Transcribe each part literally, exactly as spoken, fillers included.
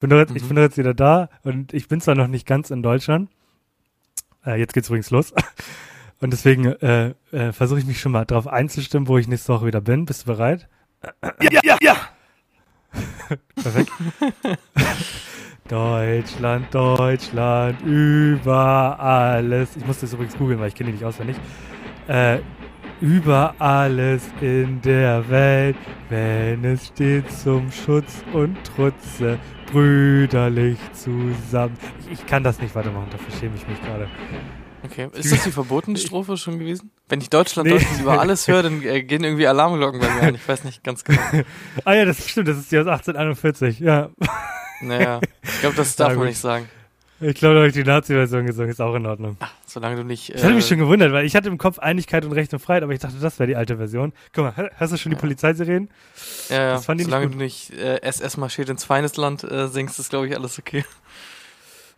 Bin doch jetzt, mhm. Ich bin doch jetzt wieder da und ich bin zwar noch nicht ganz in Deutschland. Äh, jetzt geht's übrigens los. Und deswegen äh, äh, versuche ich mich schon mal drauf einzustimmen, wo ich nächste Woche wieder bin. Bist du bereit? Ja, ja, ja! Perfekt. Deutschland, Deutschland, über alles. Ich muss das übrigens googeln, weil ich kenne die nicht auswendig. Äh, über alles in der Welt, wenn es steht zum Schutz und Trutze, brüderlich zusammen. Ich, ich kann das nicht weitermachen, dafür schäme ich mich gerade. Okay, ist das die verbotene Strophe schon gewesen? Wenn ich Deutschland, nee. Deutschland über alles höre, dann äh, gehen irgendwie Alarmglocken bei mir an. Ich weiß nicht ganz genau. Ah ja, das stimmt, das ist die aus achtzehnhunderteinundvierzig, ja. Naja, ich glaube, das darf man nicht sagen. Ich glaube, da habe ich die Nazi-Version gesungen, ist auch in Ordnung. Ach, solange du nicht... Äh, ich hatte mich schon gewundert, weil ich hatte im Kopf Einigkeit und Recht und Freiheit, aber ich dachte, das wäre die alte Version. Guck mal, hast du schon die ja. Polizeiserien? Ja, ja, das fand solange nicht du nicht äh, S S marschiert ins Feindesland äh, singst, ist, glaube ich, alles okay.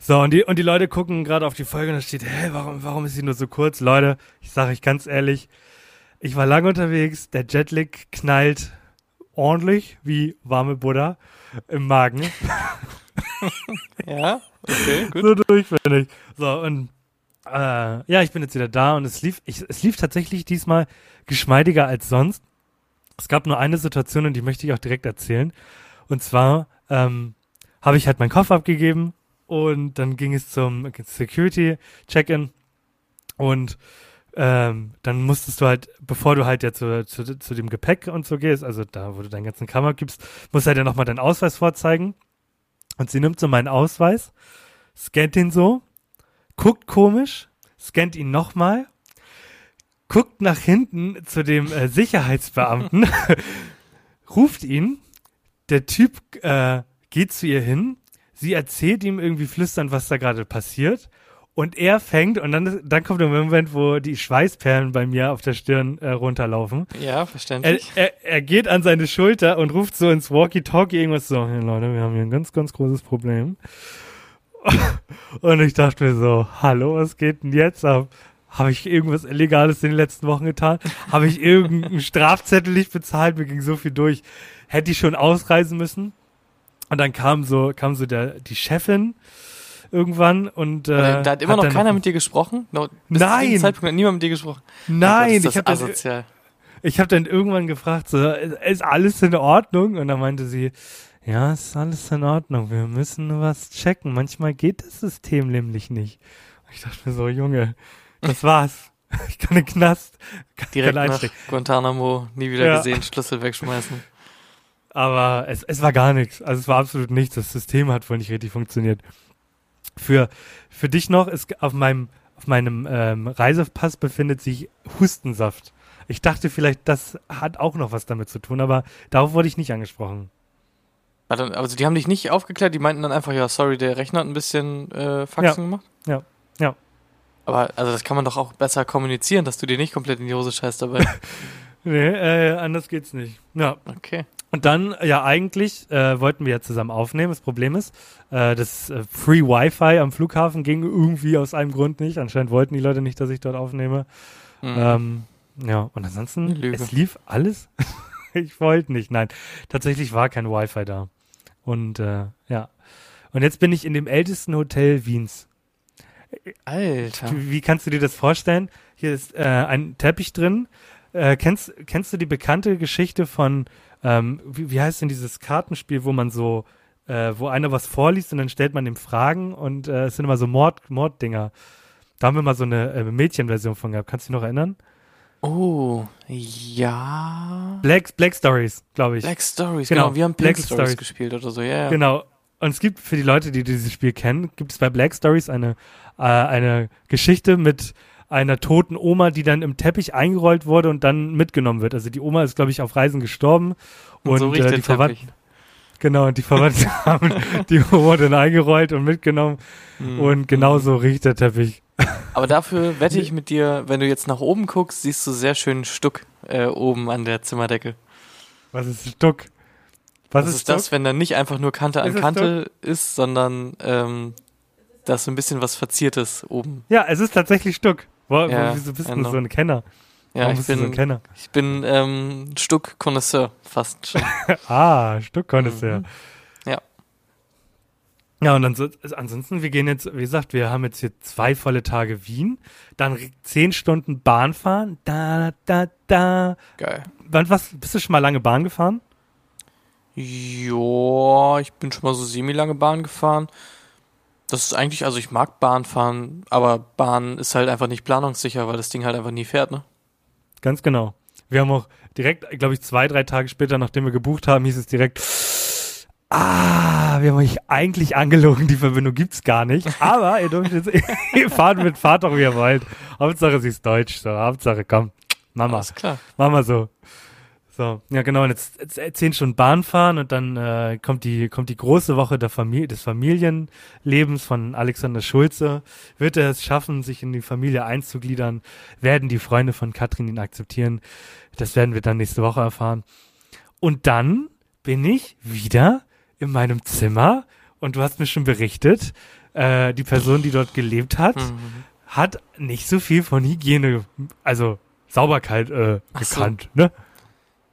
So, und die, und die Leute gucken gerade auf die Folge und da steht, hä, warum, warum ist sie nur so kurz? Leute, ich sage euch ganz ehrlich, ich war lange unterwegs, der Jetlag knallt ordentlich wie warme Butter im Magen. Ja, okay, gut. So durch, finde ich. So, und äh, ja, ich bin jetzt wieder da und es lief, ich, es lief tatsächlich diesmal geschmeidiger als sonst. Es gab nur eine Situation und die möchte ich auch direkt erzählen. Und zwar ähm, habe ich halt meinen Koffer abgegeben. Und dann ging es zum Security-Check-In und ähm, dann musstest du halt, bevor du halt ja zu, zu, zu dem Gepäck und so gehst, also da, wo du deinen ganzen Kram gibst, musst du halt ja nochmal deinen Ausweis vorzeigen. Und sie nimmt so meinen Ausweis, scannt ihn so, guckt komisch, scannt ihn nochmal, guckt nach hinten zu dem äh, Sicherheitsbeamten, ruft ihn, der Typ äh, geht zu ihr hin. Sie erzählt ihm irgendwie flüsternd, was da gerade passiert und er fängt und dann, dann kommt der Moment, wo die Schweißperlen bei mir auf der Stirn äh, runterlaufen. Ja, verständlich. Er, er, er geht an seine Schulter und ruft so ins Walkie-Talkie irgendwas so, hey Leute, wir haben hier ein ganz, ganz großes Problem. Und ich dachte mir so, hallo, was geht denn jetzt ab? Habe ich irgendwas Illegales in den letzten Wochen getan? Habe ich irgendeinen Strafzettel nicht bezahlt? Mir ging so viel durch. Hätte ich schon ausreisen müssen? Und dann kam so, kam so der, die Chefin irgendwann und, äh, und da hat immer hat noch keiner mit dir gesprochen? No, bis nein! Zu diesem Zeitpunkt hat niemand mit dir gesprochen. Nein! Ach, das ist das ich habe asozial. Dann, ich habe dann irgendwann gefragt, so, ist alles in Ordnung? Und dann meinte sie, ja, ist alles in Ordnung. Wir müssen nur was checken. Manchmal geht das System nämlich nicht. Und ich dachte mir so, Junge, das war's. Ich kann in den Knast. Kann direkt nach Guantanamo, nie wieder ja. gesehen, Schlüssel wegschmeißen. Aber es, es war gar nichts. Also es war absolut nichts. Das System hat wohl nicht richtig funktioniert. Für, für dich noch ist auf meinem, auf meinem ähm, Reisepass befindet sich Hustensaft. Ich dachte vielleicht, das hat auch noch was damit zu tun, aber darauf wurde ich nicht angesprochen. Also die haben dich nicht aufgeklärt, die meinten dann einfach, ja, sorry, der Rechner hat ein bisschen äh, Faxen ja. gemacht? Ja, ja. Aber also das kann man doch auch besser kommunizieren, dass du dir nicht komplett in die Hose scheißt dabei. Nee, äh, anders geht's nicht. Ja. Okay. Und dann, ja, eigentlich äh, wollten wir ja zusammen aufnehmen. Das Problem ist, äh, das äh, Free Wi-Fi am Flughafen ging irgendwie aus einem Grund nicht. Anscheinend wollten die Leute nicht, dass ich dort aufnehme. Mhm. Ähm, ja, und ansonsten, Lüge. Es lief alles. Ich wollte nicht, nein. Tatsächlich war kein Wi-Fi da. Und äh, ja. Und jetzt bin ich in dem ältesten Hotel Wiens. Alter. Wie kannst du dir das vorstellen? Hier ist äh, ein Teppich drin. Äh, kennst, kennst du die bekannte Geschichte von Ähm, wie, wie heißt denn dieses Kartenspiel, wo man so, äh, wo einer was vorliest und dann stellt man ihm Fragen und äh, es sind immer so Mord, Morddinger. Da haben wir mal so eine äh, Mädchenversion von gehabt. Kannst du dich noch erinnern? Oh, ja. Black, Black Stories, glaube ich. Black Stories, genau. genau. Wir haben Black, Black Stories, Stories gespielt oder so, ja. Yeah. Genau. Und es gibt für die Leute, die dieses Spiel kennen, gibt es bei Black Stories eine, äh, eine Geschichte mit einer toten Oma, die dann im Teppich eingerollt wurde und dann mitgenommen wird. Also die Oma ist, glaube ich, auf Reisen gestorben. Und, und so äh, die Verwandten, genau, und die Verwandten haben die Oma dann eingerollt und mitgenommen. Mm. Und genauso riecht der Teppich. Aber dafür wette ich mit dir, wenn du jetzt nach oben guckst, siehst du sehr schönen Stuck äh, oben an der Zimmerdecke. Was ist Stuck? Was, Was ist, ist Stuck? Das, wenn dann nicht einfach nur Kante an ist Kante ist, sondern ähm, da ist so ein bisschen was Verziertes oben. Ja, es ist tatsächlich Stuck. Wow, ja, wieso bist genau. du so ein Kenner? Ja, Warum ich, bist bin, du so ein Kenner? ich bin ähm, Stuck-Connoisseur fast schon. Ah, Stuck-Connoisseur. Mhm. Ja. Ja, und dann, ansonsten, wir gehen jetzt, wie gesagt, wir haben jetzt hier zwei volle Tage Wien, dann zehn Stunden Bahn fahren, da, da, da. Geil. Wann, was, bist du schon mal lange Bahn gefahren? Joa, ich bin schon mal so semi-lange Bahn gefahren. Das ist eigentlich, also ich mag Bahn fahren, aber Bahn ist halt einfach nicht planungssicher, weil das Ding halt einfach nie fährt, ne? Ganz genau. Wir haben auch direkt, glaube ich, zwei, drei Tage später, nachdem wir gebucht haben, hieß es direkt, ah, wir haben euch eigentlich angelogen, die Verbindung gibt's gar nicht, aber ihr dürft jetzt, ihr fahrt mit, fahrt doch, wie ihr wollt. Hauptsache, sie ist deutsch, so, Hauptsache, komm, Mama, alles klar. Mama so. So, ja genau, und jetzt, jetzt zehn Stunden Bahn fahren und dann äh, kommt die kommt die große Woche der Familie, des Familienlebens von Alexander Schulze. Wird er es schaffen, sich in die Familie einzugliedern? Werden die Freunde von Katrin ihn akzeptieren? Das werden wir dann nächste Woche erfahren. Und dann bin ich wieder in meinem Zimmer und du hast mir schon berichtet, äh, die Person, die dort gelebt hat, mhm. hat nicht so viel von Hygiene, also Sauberkeit äh, gekannt. So. Ne?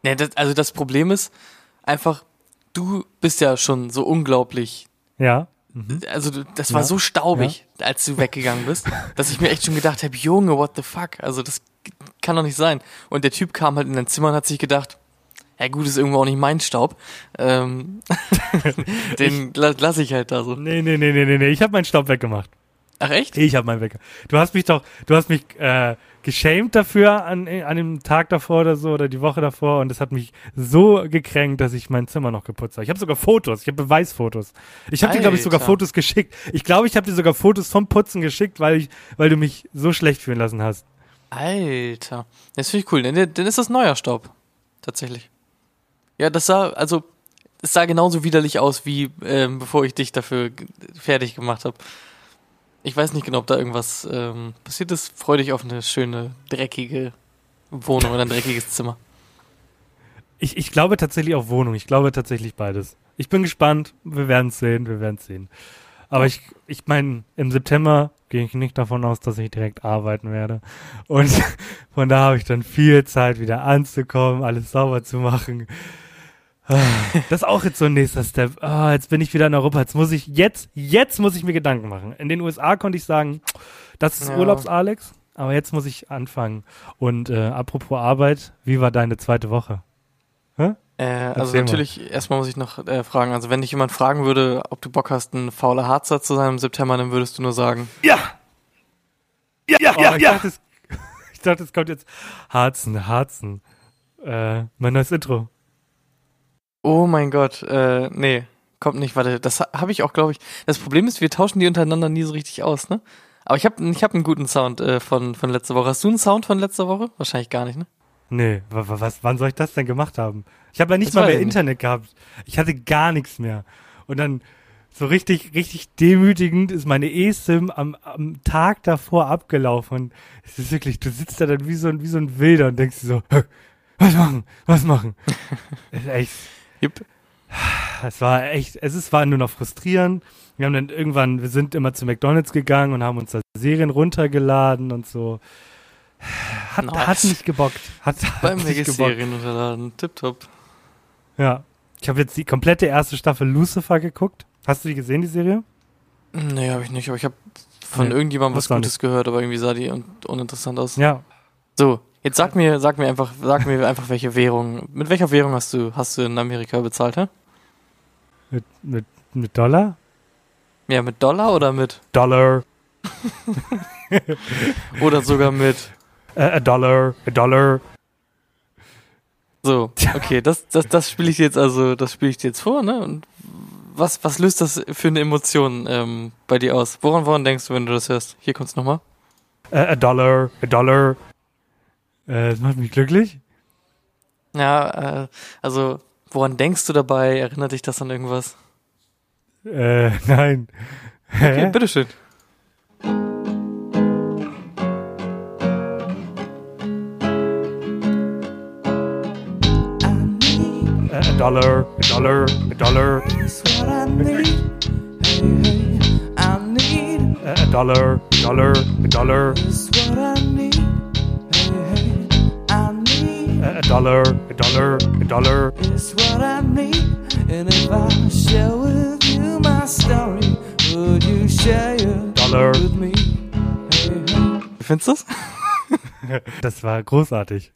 Ne, das, also das Problem ist einfach, du bist ja schon so unglaublich. Ja. Mhm. Also das war ja. so staubig, ja. als du weggegangen bist, dass ich mir echt schon gedacht habe, Junge, what the fuck? Also das kann doch nicht sein. Und der Typ kam halt in dein Zimmer und hat sich gedacht, ja gut, ist irgendwo auch nicht mein Staub. Ähm, den ich, lass ich halt da so. Nee, nee, nee, nee, nee, nee. Ich habe meinen Staub weggemacht. Ach echt? Ich habe meinen weggemacht. Du hast mich doch, du hast mich äh, geschämt dafür an, an dem Tag davor oder so oder die Woche davor und das hat mich so gekränkt, dass ich mein Zimmer noch geputzt habe. Ich habe sogar Fotos, ich habe Beweisfotos. Ich habe dir, glaube ich, sogar Fotos geschickt. Ich glaube, ich habe dir sogar Fotos vom Putzen geschickt, weil ich, weil du mich so schlecht fühlen lassen hast. Alter, das finde ich cool. Denn, denn ist das neuer Staub, tatsächlich. Ja, das sah, also, es sah genauso widerlich aus, wie ähm, bevor ich dich dafür g- fertig gemacht habe. Ich weiß nicht genau, ob da irgendwas ähm, passiert ist. Freu dich auf eine schöne, dreckige Wohnung oder ein dreckiges Zimmer. Ich, ich glaube tatsächlich auf Wohnung. Ich glaube tatsächlich beides. Ich bin gespannt. Wir werden es sehen. Wir werden es sehen. Aber ich, ich meine, im September gehe ich nicht davon aus, dass ich direkt arbeiten werde. Und von da habe ich dann viel Zeit, wieder anzukommen, alles sauber zu machen. Das ist auch jetzt so ein nächster Step. Oh, jetzt bin ich wieder in Europa. Jetzt muss ich, jetzt, jetzt muss ich mir Gedanken machen. In den U S A konnte ich sagen, das ist ja. Urlaubs-Alex, aber jetzt muss ich anfangen. Und äh, apropos Arbeit, wie war deine zweite Woche? Hä? Äh, also natürlich, erstmal muss ich noch äh, fragen, also wenn dich jemand fragen würde, ob du Bock hast, ein fauler Harzer zu sein im September, dann würdest du nur sagen, ja! Ja, ja, oh, ja, ich ja! Dachte, es, ich dachte, es kommt jetzt Harzen, Harzen. Äh, mein neues Intro. Oh mein Gott, äh, nee, kommt nicht, warte, das habe ich auch, glaube ich. Das Problem ist, wir tauschen die untereinander nie so richtig aus, ne? Aber ich habe ich hab einen guten Sound äh, von, von letzter Woche. Hast du einen Sound von letzter Woche? Wahrscheinlich gar nicht, ne? Nee, w- was, wann soll ich das denn gemacht haben? Ich habe ja nicht das mal mehr Internet nicht. gehabt. Ich hatte gar nichts mehr. Und dann so richtig, richtig demütigend ist meine E-Sim am, am Tag davor abgelaufen. Und es ist wirklich, du sitzt da dann wie so ein, wie so ein Wilder und denkst dir so, was machen, was machen? Das ist echt... Yep. Es war echt, es ist, war nur noch frustrierend. Wir haben dann irgendwann, wir sind immer zu McDonald's gegangen und haben uns da Serien runtergeladen und so. Hat, nice. hat nicht gebockt. Hat, Bei hat mir nicht gebockt. Serien runterladen, tipptopp. Ja, ich habe jetzt die komplette erste Staffel Lucifer geguckt. Hast du die gesehen, die Serie? Nee, habe ich nicht, aber ich habe von nee, irgendjemandem was Gutes nicht. gehört, aber irgendwie sah die un- uninteressant aus. Ja. So. Jetzt sag mir, sag mir einfach, sag mir einfach, welche Währung, mit welcher Währung hast du, hast du in Amerika bezahlt, hä? Mit, mit, mit Dollar? Ja, mit Dollar oder mit? Dollar. Oder sogar mit? Uh, a dollar, a dollar. So, okay, das, das, das spiele ich dir jetzt also, das spiele ich dir jetzt vor, ne? Und was, was löst das für eine Emotion ähm, bei dir aus? Woran, woran denkst du, wenn du das hörst? Hier kommt's nochmal. Uh, a dollar, a dollar. Das macht mich glücklich. Ja, äh, also woran denkst du dabei? Erinnert dich das an irgendwas? Äh, nein. Hä? Okay, bitteschön. A dollar, a dollar, a dollar. A dollar, a dollar, a dollar. A dollar, a dollar, a dollar is what I need. And if I share with you my story, findest du das? Das war großartig.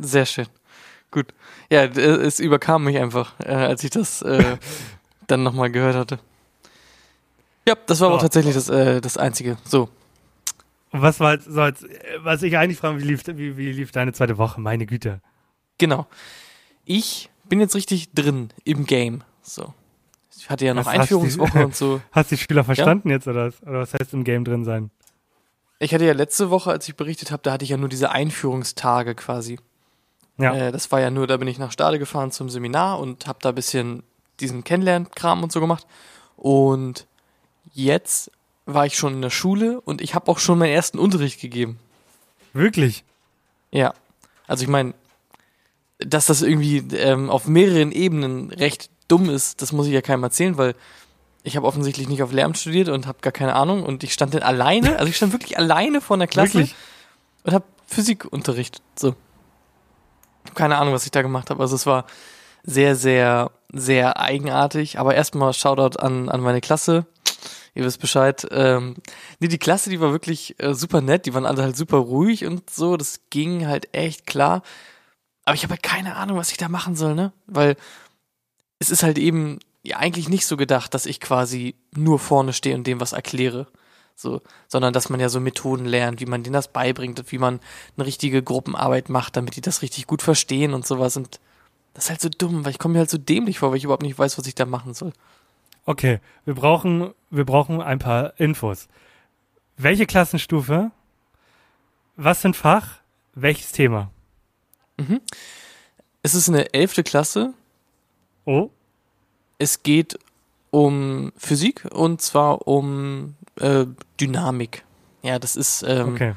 Sehr schön. Gut. Ja, es überkam mich einfach, äh, als ich das äh, dann nochmal gehört hatte. Ja, das war oh. aber tatsächlich das, äh, das Einzige. So. Was war jetzt, so jetzt, was ich eigentlich frage, wie lief, wie, wie lief deine zweite Woche? Meine Güte. Genau. Ich bin jetzt richtig drin im Game. So. Ich hatte ja noch was, Einführungswoche die, und so. Hast du die Spieler verstanden ja? jetzt oder was? Oder was heißt im Game drin sein? Ich hatte ja letzte Woche, als ich berichtet habe, da hatte ich ja nur diese Einführungstage quasi. Ja. Äh, das war ja nur, da bin ich nach Stade gefahren zum Seminar und habe da ein bisschen diesen Kennenlernkram und so gemacht. Und jetzt war ich schon in der Schule und ich habe auch schon meinen ersten Unterricht gegeben. Wirklich? Ja. Also ich meine, dass das irgendwie ähm, auf mehreren Ebenen recht dumm ist, das muss ich ja keinem erzählen, weil ich habe offensichtlich nicht auf Lehramt studiert und habe gar keine Ahnung und ich stand dann alleine, also ich stand wirklich alleine vor einer Klasse wirklich? Und habe Physikunterricht. So. Keine Ahnung, was ich da gemacht habe. Also es war sehr, sehr, sehr eigenartig, aber erstmal Shoutout an, an meine Klasse. Ihr wisst Bescheid. Ähm, nee, die Klasse, die war wirklich äh, super nett. Die waren alle halt super ruhig und so. Das ging halt echt klar. Aber ich habe halt keine Ahnung, was ich da machen soll, ne? Weil es ist halt eben ja eigentlich nicht so gedacht, dass ich quasi nur vorne stehe und dem was erkläre. So, sondern dass man ja so Methoden lernt, wie man denen das beibringt, wie man eine richtige Gruppenarbeit macht, damit die das richtig gut verstehen und sowas. Und das ist halt so dumm, weil ich komme mir halt so dämlich vor, weil ich überhaupt nicht weiß, was ich da machen soll. Okay, wir brauchen, wir brauchen ein paar Infos. Welche Klassenstufe? Was für ein Fach? Welches Thema? Mhm. Es ist eine elfte Klasse. Oh. Es geht um Physik und zwar um äh, Dynamik. Ja, das ist ähm, okay.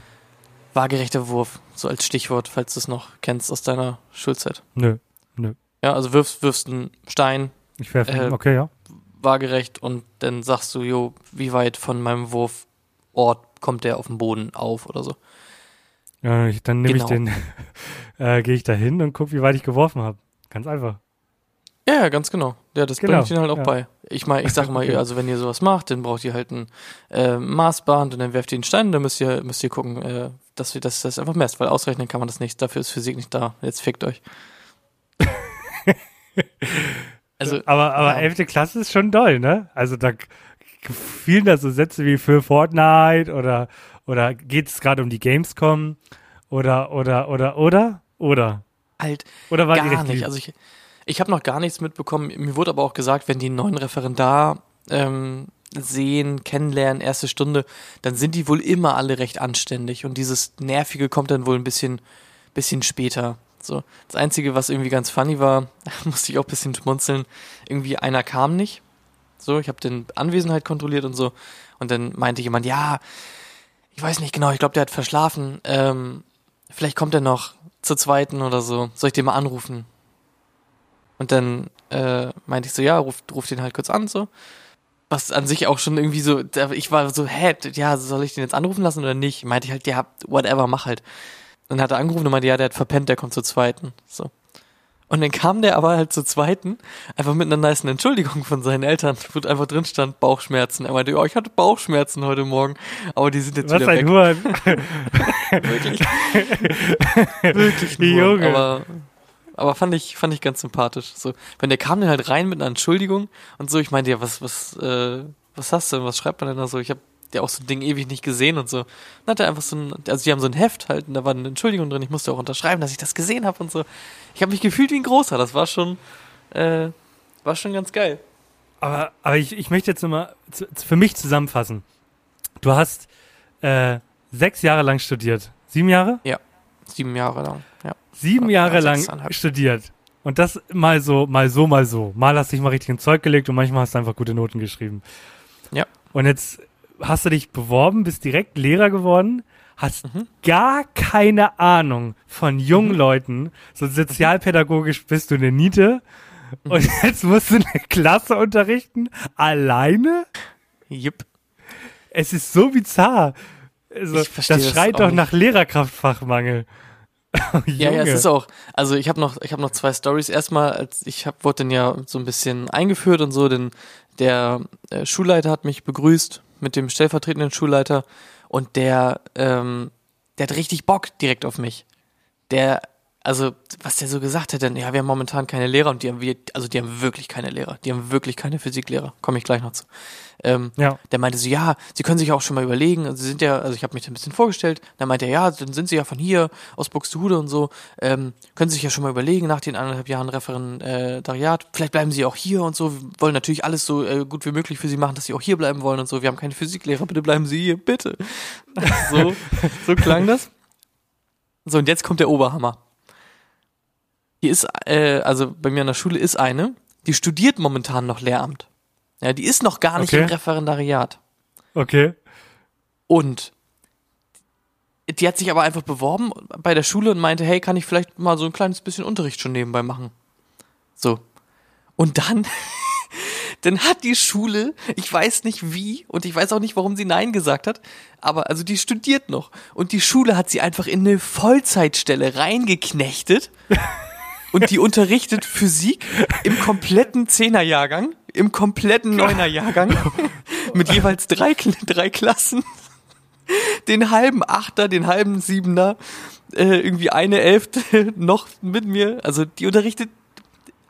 Waagerechter Wurf, so als Stichwort, falls du es noch kennst aus deiner Schulzeit. Nö, nö. Ja, also wirfst, wirfst einen Stein. Ich werfe äh, okay, ja. waagerecht und dann sagst du, jo, wie weit von meinem Wurfort kommt der auf dem Boden auf oder so. Ja, ich, dann nehme genau. ich den, äh, gehe ich da hin und gucke, wie weit ich geworfen habe. Ganz einfach. Ja, ja, ganz genau. Ja, das genau. bringe ich denen halt auch ja. bei. Ich meine, ich sage mal, okay. also wenn ihr sowas macht, dann braucht ihr halt ein äh, Maßband und dann werft ihr den Stein, dann müsst ihr, müsst ihr gucken, äh, dass ihr das, das einfach messt, weil ausrechnen kann man das nicht. Dafür ist Physik nicht da. Jetzt fickt euch. Also, aber aber elfte ja. Klasse ist schon doll, ne? Also da fielen da so Sätze wie für Fortnite oder, oder geht es gerade um die Gamescom oder, oder, oder, oder, oder? Halt, oder war gar nicht. Lieb? Also ich, ich habe noch gar nichts mitbekommen. Mir wurde aber auch gesagt, wenn die einen neuen Referendar ähm, sehen, kennenlernen, erste Stunde, dann sind die wohl immer alle recht anständig. Und dieses Nervige kommt dann wohl ein bisschen, bisschen später. So, das Einzige, was irgendwie ganz funny war, musste ich auch ein bisschen schmunzeln, irgendwie einer kam nicht, so, ich habe den Anwesenheit kontrolliert und so und dann meinte jemand, ja, ich weiß nicht genau, ich glaube, der hat verschlafen, ähm, vielleicht kommt er noch zur zweiten oder so, soll ich den mal anrufen? Und dann äh, meinte ich so, ja, ruf, ruf den halt kurz an, so, was an sich auch schon irgendwie so, ich war so, hä, ja, soll ich den jetzt anrufen lassen oder nicht? Meinte ich halt, ja, whatever, mach halt. Dann hat er angerufen und meinte, ja, der hat verpennt, der kommt zur zweiten. So. Und dann kam der aber halt zur zweiten, einfach mit einer nicen Entschuldigung von seinen Eltern, wo einfach drin stand, Bauchschmerzen. Er meinte, ja, oh, ich hatte Bauchschmerzen heute Morgen, aber die sind jetzt was wieder weg. Was ein Huren. Wirklich. Wirklich ein Junge. Aber, aber fand ich, fand ich ganz sympathisch. So. Wenn der kam dann halt rein mit einer Entschuldigung und so, ich meinte, ja, was, was, äh, was hast du denn, was schreibt man denn da so? Ich hab der auch so ein Ding ewig nicht gesehen und so. Dann hat er einfach so ein, also die haben so ein Heft halt und da war eine Entschuldigung drin, ich musste auch unterschreiben, dass ich das gesehen habe und so. Ich habe mich gefühlt wie ein Großer, das war schon, äh, war schon ganz geil. Aber, aber ich, ich möchte jetzt nochmal für mich zusammenfassen. Du hast äh, sechs Jahre lang studiert. Sieben Jahre? Ja, sieben Jahre lang. Ja. Sieben Oder Jahre lang studiert. Und das mal so, mal so, mal so. Mal hast du dich mal richtig ins Zeug gelegt und manchmal hast du einfach gute Noten geschrieben. Ja. Und jetzt hast du dich beworben, bist direkt Lehrer geworden, hast mhm. gar keine Ahnung von jungen mhm. Leuten, so sozialpädagogisch bist du eine Niete mhm. und jetzt musst du eine Klasse unterrichten, alleine? Jupp. Es ist so bizarr. Also, ich verstehe das schreit das doch nicht. Nach Lehrerkraftfachmangel. Oh, ja, ja, es ist auch, also ich habe noch, ich hab noch zwei Storys. Erstmal, als ich hab, wurde dann ja so ein bisschen eingeführt und so, denn der äh, Schulleiter hat mich begrüßt mit dem stellvertretenden Schulleiter und der, ähm, der hat richtig Bock direkt auf mich. Der, also, was der so gesagt hat, denn, ja, wir haben momentan keine Lehrer und die haben wir, also die haben wirklich keine Lehrer, die haben wirklich keine Physiklehrer, komme ich gleich noch zu. Ähm, ja. Der meinte so, ja, sie können sich auch schon mal überlegen, also sie sind ja, also ich habe mich ein bisschen vorgestellt, dann meinte er, ja, dann sind sie ja von hier, aus Buxtehude und so, ähm, können sie sich ja schon mal überlegen, nach den anderthalb Jahren Referendariat, vielleicht bleiben sie auch hier und so, wir wollen natürlich alles so äh, gut wie möglich für sie machen, dass sie auch hier bleiben wollen und so, wir haben keine Physiklehrer, bitte bleiben sie hier, bitte. So, so klang das. So, und jetzt kommt der Oberhammer. Hier ist, äh, also bei mir an der Schule ist eine, die studiert momentan noch Lehramt. Ja, die ist noch gar nicht okay. im Referendariat. Okay. Und die hat sich aber einfach beworben bei der Schule und meinte, hey, kann ich vielleicht mal so ein kleines bisschen Unterricht schon nebenbei machen? So. Und dann, dann hat die Schule, ich weiß nicht wie und ich weiß auch nicht, warum sie Nein gesagt hat, aber also die studiert noch. Und die Schule hat sie einfach in eine Vollzeitstelle reingeknechtet. Und die unterrichtet Physik im kompletten Zehnerjahrgang, im kompletten Neunerjahrgang, mit jeweils drei, drei Klassen, den halben Achter, den halben Siebener, äh, irgendwie eine Elfte noch mit mir. Also die unterrichtet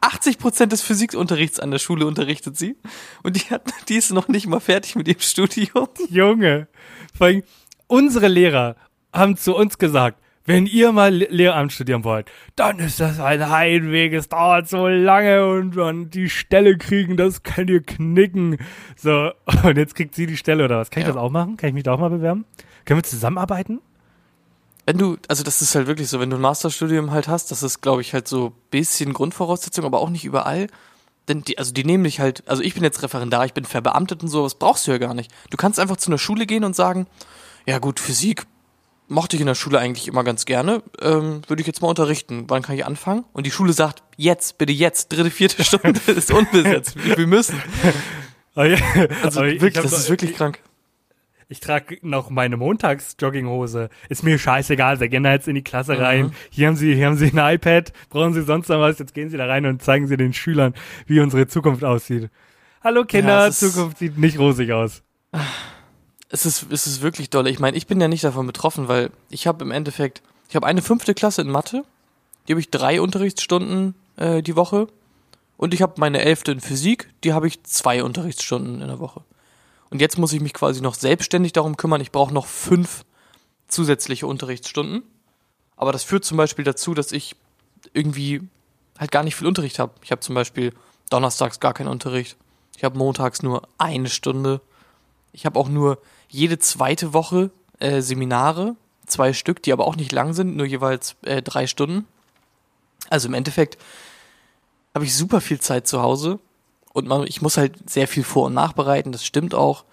achtzig Prozent des Physikunterrichts an der Schule unterrichtet sie. Und die hat, die ist noch nicht mal fertig mit ihrem Studium. Junge, vor allem unsere Lehrer haben zu uns gesagt, wenn ihr mal Lehramt studieren wollt, dann ist das ein Heimweg, es dauert so lange und dann die Stelle kriegen, das könnt ihr knicken. So, und jetzt kriegt sie die Stelle oder was? Kann ich ja. das auch machen? Kann ich mich da auch mal bewerben? Können wir zusammenarbeiten? Wenn du, also das ist halt wirklich so, wenn du ein Masterstudium halt hast, das ist, glaube ich, halt so ein bisschen Grundvoraussetzung, aber auch nicht überall. Denn die, also die nehmen dich halt, also ich bin jetzt Referendar, ich bin verbeamtet und sowas, brauchst du ja gar nicht. Du kannst einfach zu einer Schule gehen und sagen, ja gut, Physik mochte ich in der Schule eigentlich immer ganz gerne, ähm, würde ich jetzt mal unterrichten, wann kann ich anfangen? Und die Schule sagt, jetzt, bitte jetzt, dritte, vierte Stunde ist unbesetzt, wir müssen. Also wirklich, das ist wirklich krank. Ich trage noch meine Montags-Jogginghose. Ist mir scheißegal, sie gehen da jetzt in die Klasse rein. Mhm. Hier haben sie, hier haben sie ein iPad, brauchen sie sonst noch was, jetzt gehen sie da rein und zeigen sie den Schülern, wie unsere Zukunft aussieht. Hallo Kinder, ja, Zukunft sieht nicht rosig aus. Es ist, es ist wirklich dolle. Ich meine, ich bin ja nicht davon betroffen, weil ich habe im Endeffekt, ich habe eine fünfte Klasse in Mathe, die habe ich drei Unterrichtsstunden äh, die Woche und ich habe meine elfte in Physik, die habe ich zwei Unterrichtsstunden in der Woche. Und jetzt muss ich mich quasi noch selbstständig darum kümmern, ich brauche noch fünf zusätzliche Unterrichtsstunden, aber das führt zum Beispiel dazu, dass ich irgendwie halt gar nicht viel Unterricht habe. Ich habe zum Beispiel donnerstags gar keinen Unterricht, ich habe montags nur eine Stunde. Ich habe auch nur jede zweite Woche äh, Seminare, zwei Stück, die aber auch nicht lang sind, nur jeweils äh, drei Stunden. Also im Endeffekt habe ich super viel Zeit zu Hause und man, ich muss halt sehr viel vor- und nachbereiten, das stimmt auch.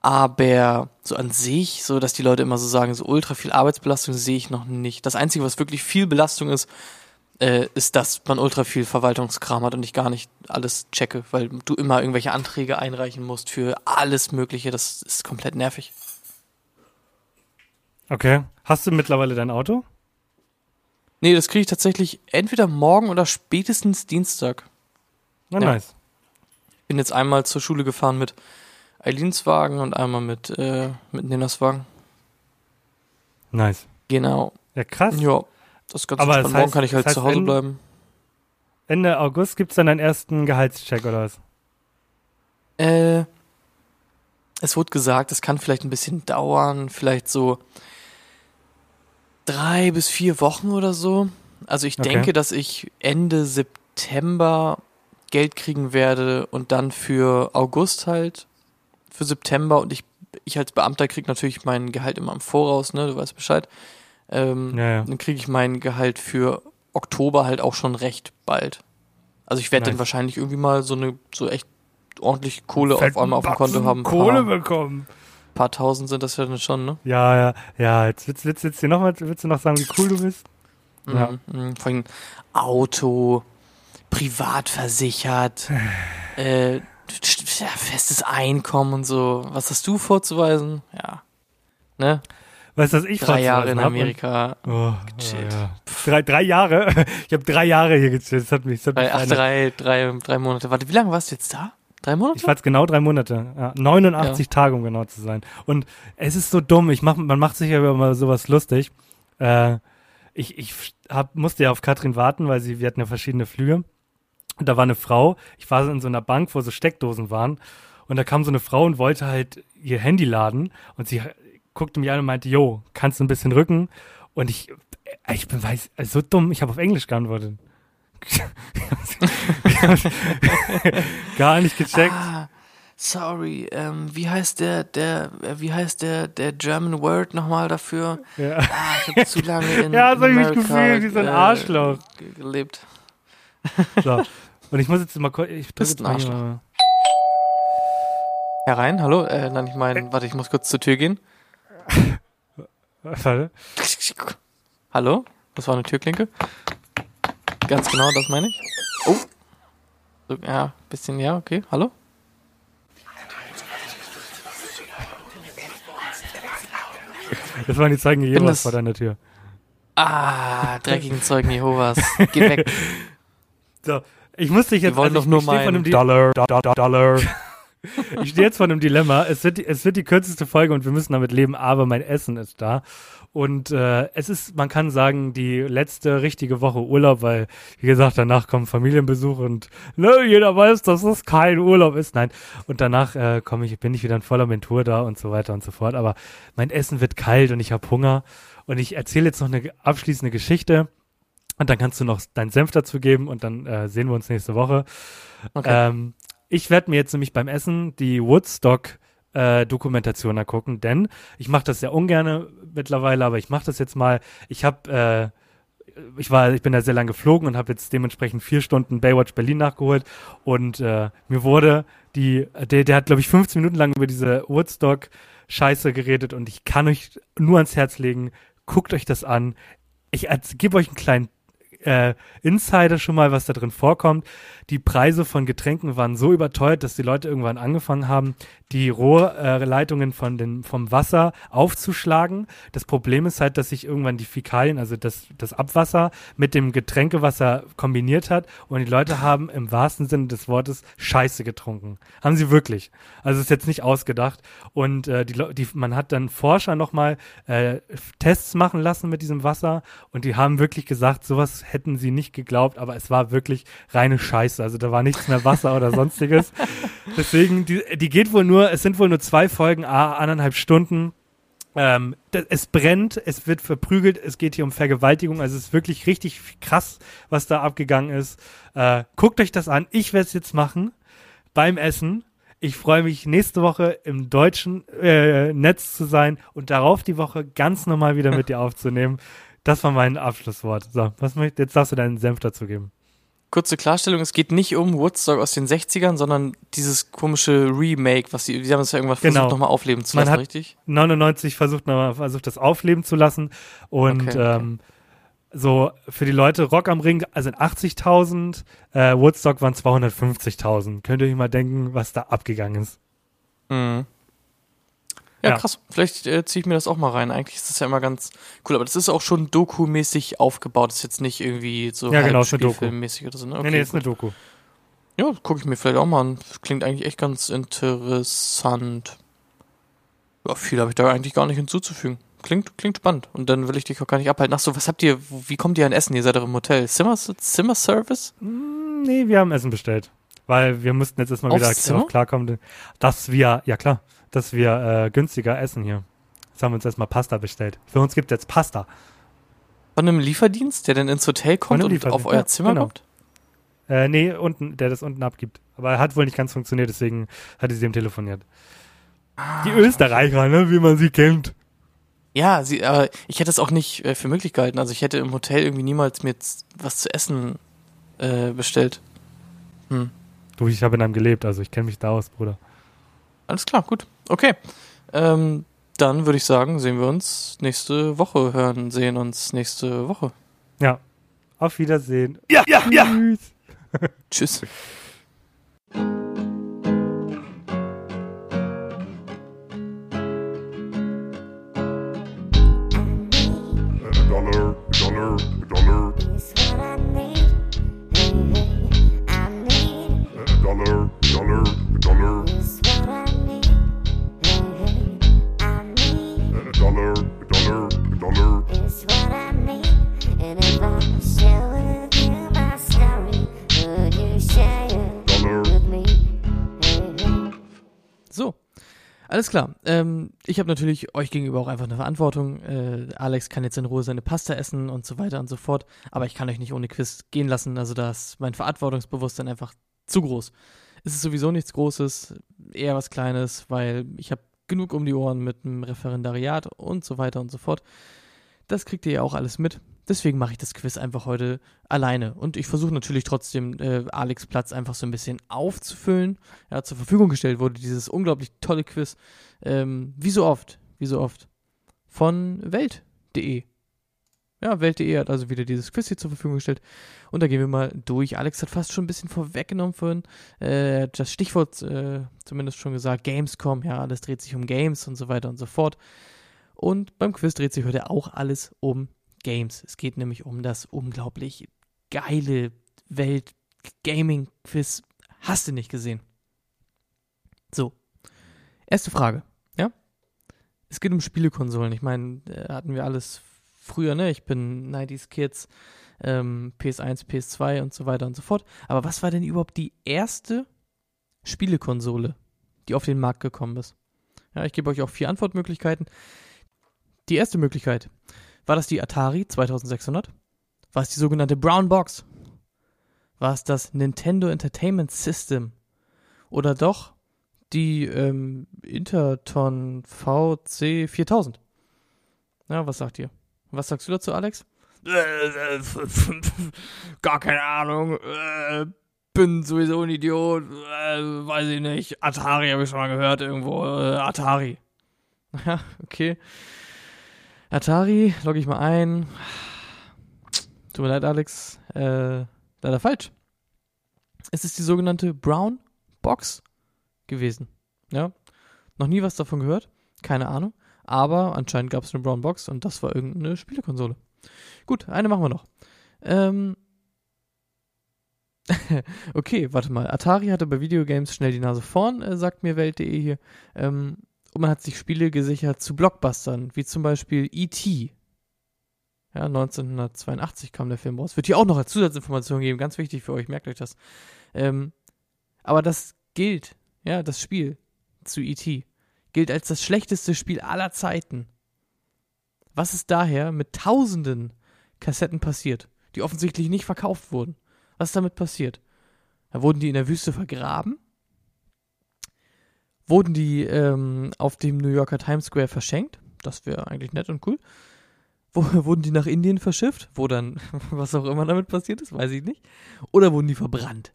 Aber so an sich, so dass die Leute immer so sagen, so ultra viel Arbeitsbelastung sehe ich noch nicht. Das Einzige, was wirklich viel Belastung ist, äh, ist, dass man ultra viel Verwaltungskram hat und ich gar nicht alles checke, weil du immer irgendwelche Anträge einreichen musst für alles Mögliche. Das ist komplett nervig. Okay. Hast du mittlerweile dein Auto? Nee, das kriege ich tatsächlich entweder morgen oder spätestens Dienstag. Na ja. Nice. Ich bin jetzt einmal zur Schule gefahren mit Eilins Wagen und einmal mit, äh, mit Nenas Wagen. Nice. Genau. Ja, krass. Ja. Das ist ganz Aber das heißt, morgen kann ich halt das heißt, zu Hause bleiben. Ende August gibt's dann deinen ersten Gehaltscheck, oder was? Äh, es wurde gesagt, es kann vielleicht ein bisschen dauern, vielleicht so drei bis vier Wochen oder so. Also ich okay. denke, dass ich Ende September Geld kriegen werde und dann für August halt, für September. Und ich, ich als Beamter krieg natürlich mein Gehalt immer im Voraus, ne, du weißt Bescheid. Ähm, ja, ja. Dann kriege ich mein Gehalt für Oktober halt auch schon recht bald. Also ich werde nice. Dann wahrscheinlich irgendwie mal so eine so echt ordentlich Kohle Fetten auf einmal auf dem Konto haben. Paar, Kohle bekommen. Ein paar tausend sind das ja dann schon, ne? Ja, ja, ja. Jetzt willst, willst, willst, du, noch mal, willst du noch sagen, wie cool du bist? Mhm, ja. mh, vor allem Auto, privat versichert, äh, festes Einkommen und so. Was hast du vorzuweisen? Ja. Ne? Weißt du, was ich Drei Jahre in Amerika und, oh, gechillt. Oh, ja. drei, drei Jahre? Ich habe drei Jahre hier gechillt. Das hat mich, das hat mich ach, drei, drei, drei Monate. Warte, wie lange warst du jetzt da? Drei Monate? Ich fand es genau drei Monate. Ja, neunundachtzig ja. Tage, um genau zu sein. Und es ist so dumm. Ich mach, man macht sich ja immer sowas lustig. Äh, ich ich hab, musste ja auf Katrin warten, weil sie, wir hatten ja verschiedene Flüge. Und da war eine Frau. Ich war in so einer Bank, wo so Steckdosen waren. Und da kam so eine Frau und wollte halt ihr Handy laden. Und sie guckte mich an und meinte, jo, kannst du ein bisschen rücken? Und ich, ich bin weiß, so dumm, ich habe auf Englisch geantwortet. Gar nicht gecheckt. Ah, sorry, ähm, wie heißt der, der, wie heißt der, der German Word nochmal dafür? Ja. Ah, ich hab zu lange in ja, so Amerika, ich mich gefühlt wie so ein Arschloch. Äh, gelebt. So. Und ich muss jetzt mal kurz, ich drücke jetzt mal hier. Herein, hallo? Äh, nein, ich meine, warte, ich muss kurz zur Tür gehen. Warte. Hallo? Das war eine Türklinke. Ganz genau, das meine ich. Oh. So, ja, bisschen, ja, okay. Hallo? Das waren die Zeugen Jehovas vor deiner Tür. Ah, dreckigen Zeugen Jehovas. Geh weg. So, ich musste dich jetzt... Wir wollen doch nur meinen Dollar, Dollar, Dollar. Ich stehe jetzt vor einem Dilemma. Es wird, es wird die kürzeste Folge und wir müssen damit leben, aber mein Essen ist da. Und äh, es ist, man kann sagen, die letzte richtige Woche Urlaub, weil, wie gesagt, danach kommen Familienbesuche und ne, jeder weiß, dass es kein Urlaub ist. Nein. Und danach äh, komme ich, bin ich wieder in voller Mentur da und so weiter und so fort. Aber mein Essen wird kalt und ich habe Hunger. Und ich erzähle jetzt noch eine abschließende Geschichte. Und dann kannst du noch deinen Senf dazu geben und dann äh, sehen wir uns nächste Woche. Okay. Ähm, Ich werde mir jetzt nämlich beim Essen die Woodstock-Dokumentation äh, angucken, denn ich mache das ja ungern mittlerweile, aber ich mache das jetzt mal. Ich habe, äh, ich war, ich bin da sehr lange geflogen und habe jetzt dementsprechend vier Stunden Baywatch Berlin nachgeholt und äh, mir wurde die, der, der hat glaube ich fünfzehn Minuten lang über diese Woodstock-Scheiße geredet und ich kann euch nur ans Herz legen, guckt euch das an. Ich gebe euch einen kleinen Äh, Insider schon mal, was da drin vorkommt. Die Preise von Getränken waren so überteuert, dass die Leute irgendwann angefangen haben, die Rohrleitungen äh, von den, vom Wasser aufzuschlagen. Das Problem ist halt, dass sich irgendwann die Fäkalien, also das, das Abwasser mit dem Getränkewasser kombiniert hat und die Leute haben im wahrsten Sinne des Wortes Scheiße getrunken. Haben sie wirklich. Also ist jetzt nicht ausgedacht. Und äh, die, die, man hat dann Forscher nochmal äh, Tests machen lassen mit diesem Wasser und die haben wirklich gesagt, sowas hätten sie nicht geglaubt, aber es war wirklich reine Scheiße. Also da war nichts mehr Wasser oder sonstiges. Deswegen, die, die geht wohl nur, es sind wohl nur zwei Folgen, ah, anderthalb Stunden. Ähm, das, es brennt, es wird verprügelt, es geht hier um Vergewaltigung. Also es ist wirklich richtig krass, was da abgegangen ist. Äh, guckt euch das an. Ich werde es jetzt machen beim Essen. Ich freue mich, nächste Woche im deutschen äh, Netz zu sein und darauf die Woche ganz normal wieder mit dir aufzunehmen. Das war mein Abschlusswort. So, was möchtest, jetzt darfst du deinen Senf dazu geben. Kurze Klarstellung, es geht nicht um Woodstock aus den sechzigern, sondern dieses komische Remake, was die, die haben es ja irgendwann genau. versucht, nochmal aufleben zu Man lassen, hat richtig? neunundneunzig versucht, nochmal, versucht, das aufleben zu lassen. Und okay, okay. Ähm, so für die Leute, Rock am Ring sind achtzigtausend, äh, Woodstock waren zweihundertfünfzigtausend. Könnt ihr euch mal denken, was da abgegangen ist? Mhm. Ja, ja, krass. Vielleicht äh, ziehe ich mir das auch mal rein. Eigentlich ist das ja immer ganz cool. Aber das ist auch schon Doku-mäßig aufgebaut. Das ist jetzt nicht irgendwie so ja, genau, Spielfilm-mäßig oder so. Ne? Okay, nee, nee, ist gut. Eine Doku. Ja, gucke ich mir vielleicht auch mal an. Klingt eigentlich echt ganz interessant. Ja, viel habe ich da eigentlich gar nicht hinzuzufügen. Klingt, klingt spannend. Und dann will ich dich auch gar nicht abhalten. Ach so, was habt ihr, wie kommt ihr an Essen? Ihr seid doch im Hotel. Zimmer, Zimmer Service? Mm, nee, wir haben Essen bestellt. Weil wir mussten jetzt erstmal wieder darauf klarkommen, dass wir, ja klar, dass wir äh, günstiger essen hier. Jetzt haben wir uns erstmal Pasta bestellt. Für uns gibt es jetzt Pasta. Von einem Lieferdienst, der dann ins Hotel kommt und auf euer ja, Zimmer genau. kommt? Äh, nee, unten, der das unten abgibt. Aber er hat wohl nicht ganz funktioniert, deswegen hatte sie ihm telefoniert. Ah, die Österreicher, ne, wie man sie kennt. Ja, sie, aber ich hätte es auch nicht äh, für möglich gehalten. Also ich hätte im Hotel irgendwie niemals mir was zu essen äh, bestellt. Hm. Du, ich habe in einem gelebt, also ich kenne mich da aus, Bruder. Alles klar, gut. Okay. Ähm, dann würde ich sagen, sehen wir uns nächste Woche. Hören, sehen uns nächste Woche. Ja. Auf Wiedersehen. Ja, ja, ja. Tschüss. Tschüss. Dollar, dollar, So, alles klar. Ähm, ich habe natürlich euch gegenüber auch einfach eine Verantwortung. Äh, Alex kann jetzt in Ruhe seine Pasta essen und so weiter und so fort. Aber ich kann euch nicht ohne Quiz gehen lassen. Also da ist mein Verantwortungsbewusstsein einfach zu groß. Es ist sowieso nichts Großes, eher was Kleines, weil ich habe genug um die Ohren mit dem Referendariat und so weiter und so fort. Das kriegt ihr ja auch alles mit. Deswegen mache ich das Quiz einfach heute alleine. Und ich versuche natürlich trotzdem, äh, Alex Platz einfach so ein bisschen aufzufüllen. Ja, zur Verfügung gestellt wurde dieses unglaublich tolle Quiz. Ähm, wie so oft, wie so oft. Von Welt punkt de. Ja, Welt punkt de hat also wieder dieses Quiz hier zur Verfügung gestellt. Und da gehen wir mal durch. Alex hat fast schon ein bisschen vorweggenommen vorhin. Äh, das Stichwort äh, zumindest schon gesagt. Gamescom, ja, alles dreht sich um Games und so weiter und so fort. Und beim Quiz dreht sich heute auch alles um Games. Es geht nämlich um das unglaublich geile Welt-Gaming-Quiz. Hast du nicht gesehen? So, erste Frage. Ja, es geht um Spielekonsolen. Ich meine, hatten wir alles früher, ne? Ich bin neunziger Kids, ähm, P S eins, P S zwei und so weiter und so fort. Aber was war denn überhaupt die erste Spielekonsole, die auf den Markt gekommen ist? Ja, ich gebe euch auch vier Antwortmöglichkeiten. Die erste Möglichkeit, war das die Atari zweitausendsechshundert? War es die sogenannte Brown Box? War es das Nintendo Entertainment System? Oder doch die ähm, Interton V C viertausend? Na, was sagt ihr? Was sagst du dazu, Alex? Gar keine Ahnung. Bin sowieso ein Idiot. Weiß ich nicht. Atari habe ich schon mal gehört irgendwo. Atari. Ja, okay. Atari, logge ich mal ein. Tut mir leid, Alex. Äh, leider falsch. Es ist die sogenannte Brown Box gewesen. Ja, noch nie was davon gehört. Keine Ahnung. Aber anscheinend gab es eine Brown Box und das war irgendeine Spielekonsole. Gut, eine machen wir noch. Ähm. Okay, warte mal. Atari hatte bei Videogames schnell die Nase vorn, äh, sagt mir Welt punkt de hier. Ähm. Und man hat sich Spiele gesichert zu Blockbustern, wie zum Beispiel E T Ja, neunzehnhundertzweiundachtzig kam der Film raus. Wird hier auch noch als Zusatzinformation geben, ganz wichtig für euch, merkt euch das. Ähm, aber das gilt, ja, das Spiel zu E T gilt als das schlechteste Spiel aller Zeiten. Was ist daher mit tausenden Kassetten passiert, die offensichtlich nicht verkauft wurden? Was ist damit passiert? Da wurden die in der Wüste vergraben? Wurden die ähm, auf dem New Yorker Times Square verschenkt? Das wäre eigentlich nett und cool. Wo, wurden die nach Indien verschifft? Wo dann, was auch immer damit passiert ist, weiß ich nicht. Oder wurden die verbrannt?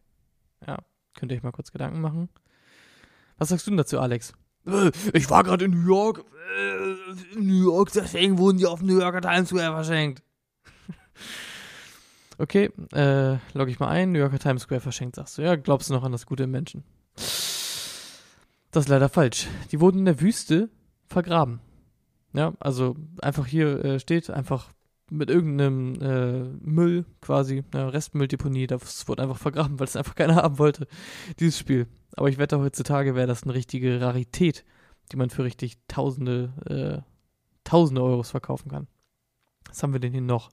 Ja, könnt ihr euch mal kurz Gedanken machen. Was sagst du denn dazu, Alex? Ich war gerade in New York. In New York, deswegen wurden die auf dem New Yorker Times Square verschenkt. Okay, äh, logge ich mal ein. New Yorker Times Square verschenkt, sagst du. Ja, glaubst du noch an das Gute im Menschen? Das ist leider falsch. Die wurden in der Wüste vergraben. Ja, also einfach hier äh, steht, einfach mit irgendeinem äh, Müll quasi, ja, Restmülldeponie, das wurde einfach vergraben, weil es einfach keiner haben wollte, dieses Spiel. Aber ich wette, heutzutage wäre das eine richtige Rarität, die man für richtig tausende, äh, tausende Euros verkaufen kann. Was haben wir denn hier noch?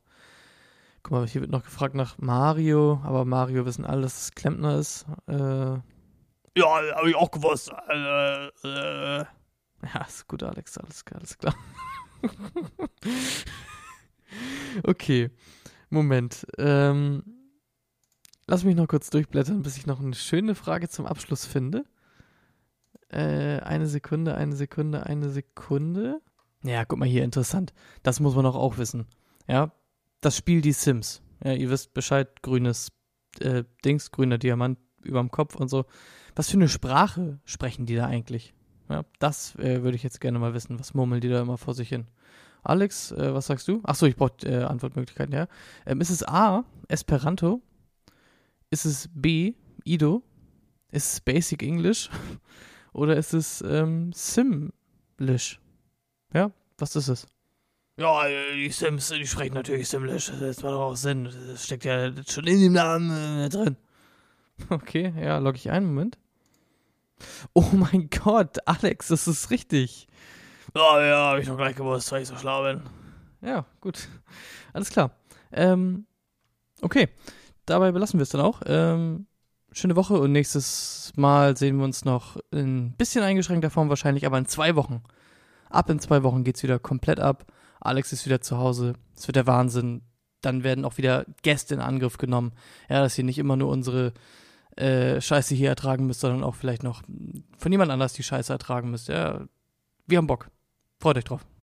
Guck mal, hier wird noch gefragt nach Mario, aber Mario wissen alle, dass es Klempner ist. Äh... Ja, habe ich auch gewusst. Äh, äh. Ja, ist gut, Alex, alles klar, alles klar. Okay, Moment. Ähm, lass mich noch kurz durchblättern, bis ich noch eine schöne Frage zum Abschluss finde. Äh, eine Sekunde, eine Sekunde, eine Sekunde. Ja, guck mal hier, interessant. Das muss man doch auch wissen. Ja, das Spiel Die Sims. Ja, ihr wisst Bescheid, grünes äh, Dings, grüner Diamant überm Kopf und so. Was für eine Sprache sprechen die da eigentlich? Ja, das äh, würde ich jetzt gerne mal wissen. Was murmeln die da immer vor sich hin? Alex, äh, was sagst du? Achso, ich brauche äh, Antwortmöglichkeiten, ja. Ähm, ist es A, Esperanto? Ist es B, Ido? Ist es Basic English? Oder ist es ähm, Simlish? Ja, was ist es? Ja, die Sims, die sprechen natürlich Simlish. Das macht doch auch Sinn. Das steckt ja schon in dem Namen äh, drin. Okay, ja, logge ich ein, Moment. Oh mein Gott, Alex, das ist richtig. Ja, ja, habe ich doch gleich gewusst, weil ich so schlau bin. Ja, gut, alles klar. Ähm, okay, dabei belassen wir es dann auch. Ähm, schöne Woche und nächstes Mal sehen wir uns noch in ein bisschen eingeschränkter Form wahrscheinlich, aber in zwei Wochen. Ab in zwei Wochen geht's wieder komplett ab. Alex ist wieder zu Hause. Es wird der Wahnsinn. Dann werden auch wieder Gäste in Angriff genommen. Ja, dass ihr nicht immer nur unsere äh, Scheiße hier ertragen müsst, sondern auch vielleicht noch von jemand anders die Scheiße ertragen müsst. Ja, wir haben Bock. Freut euch drauf.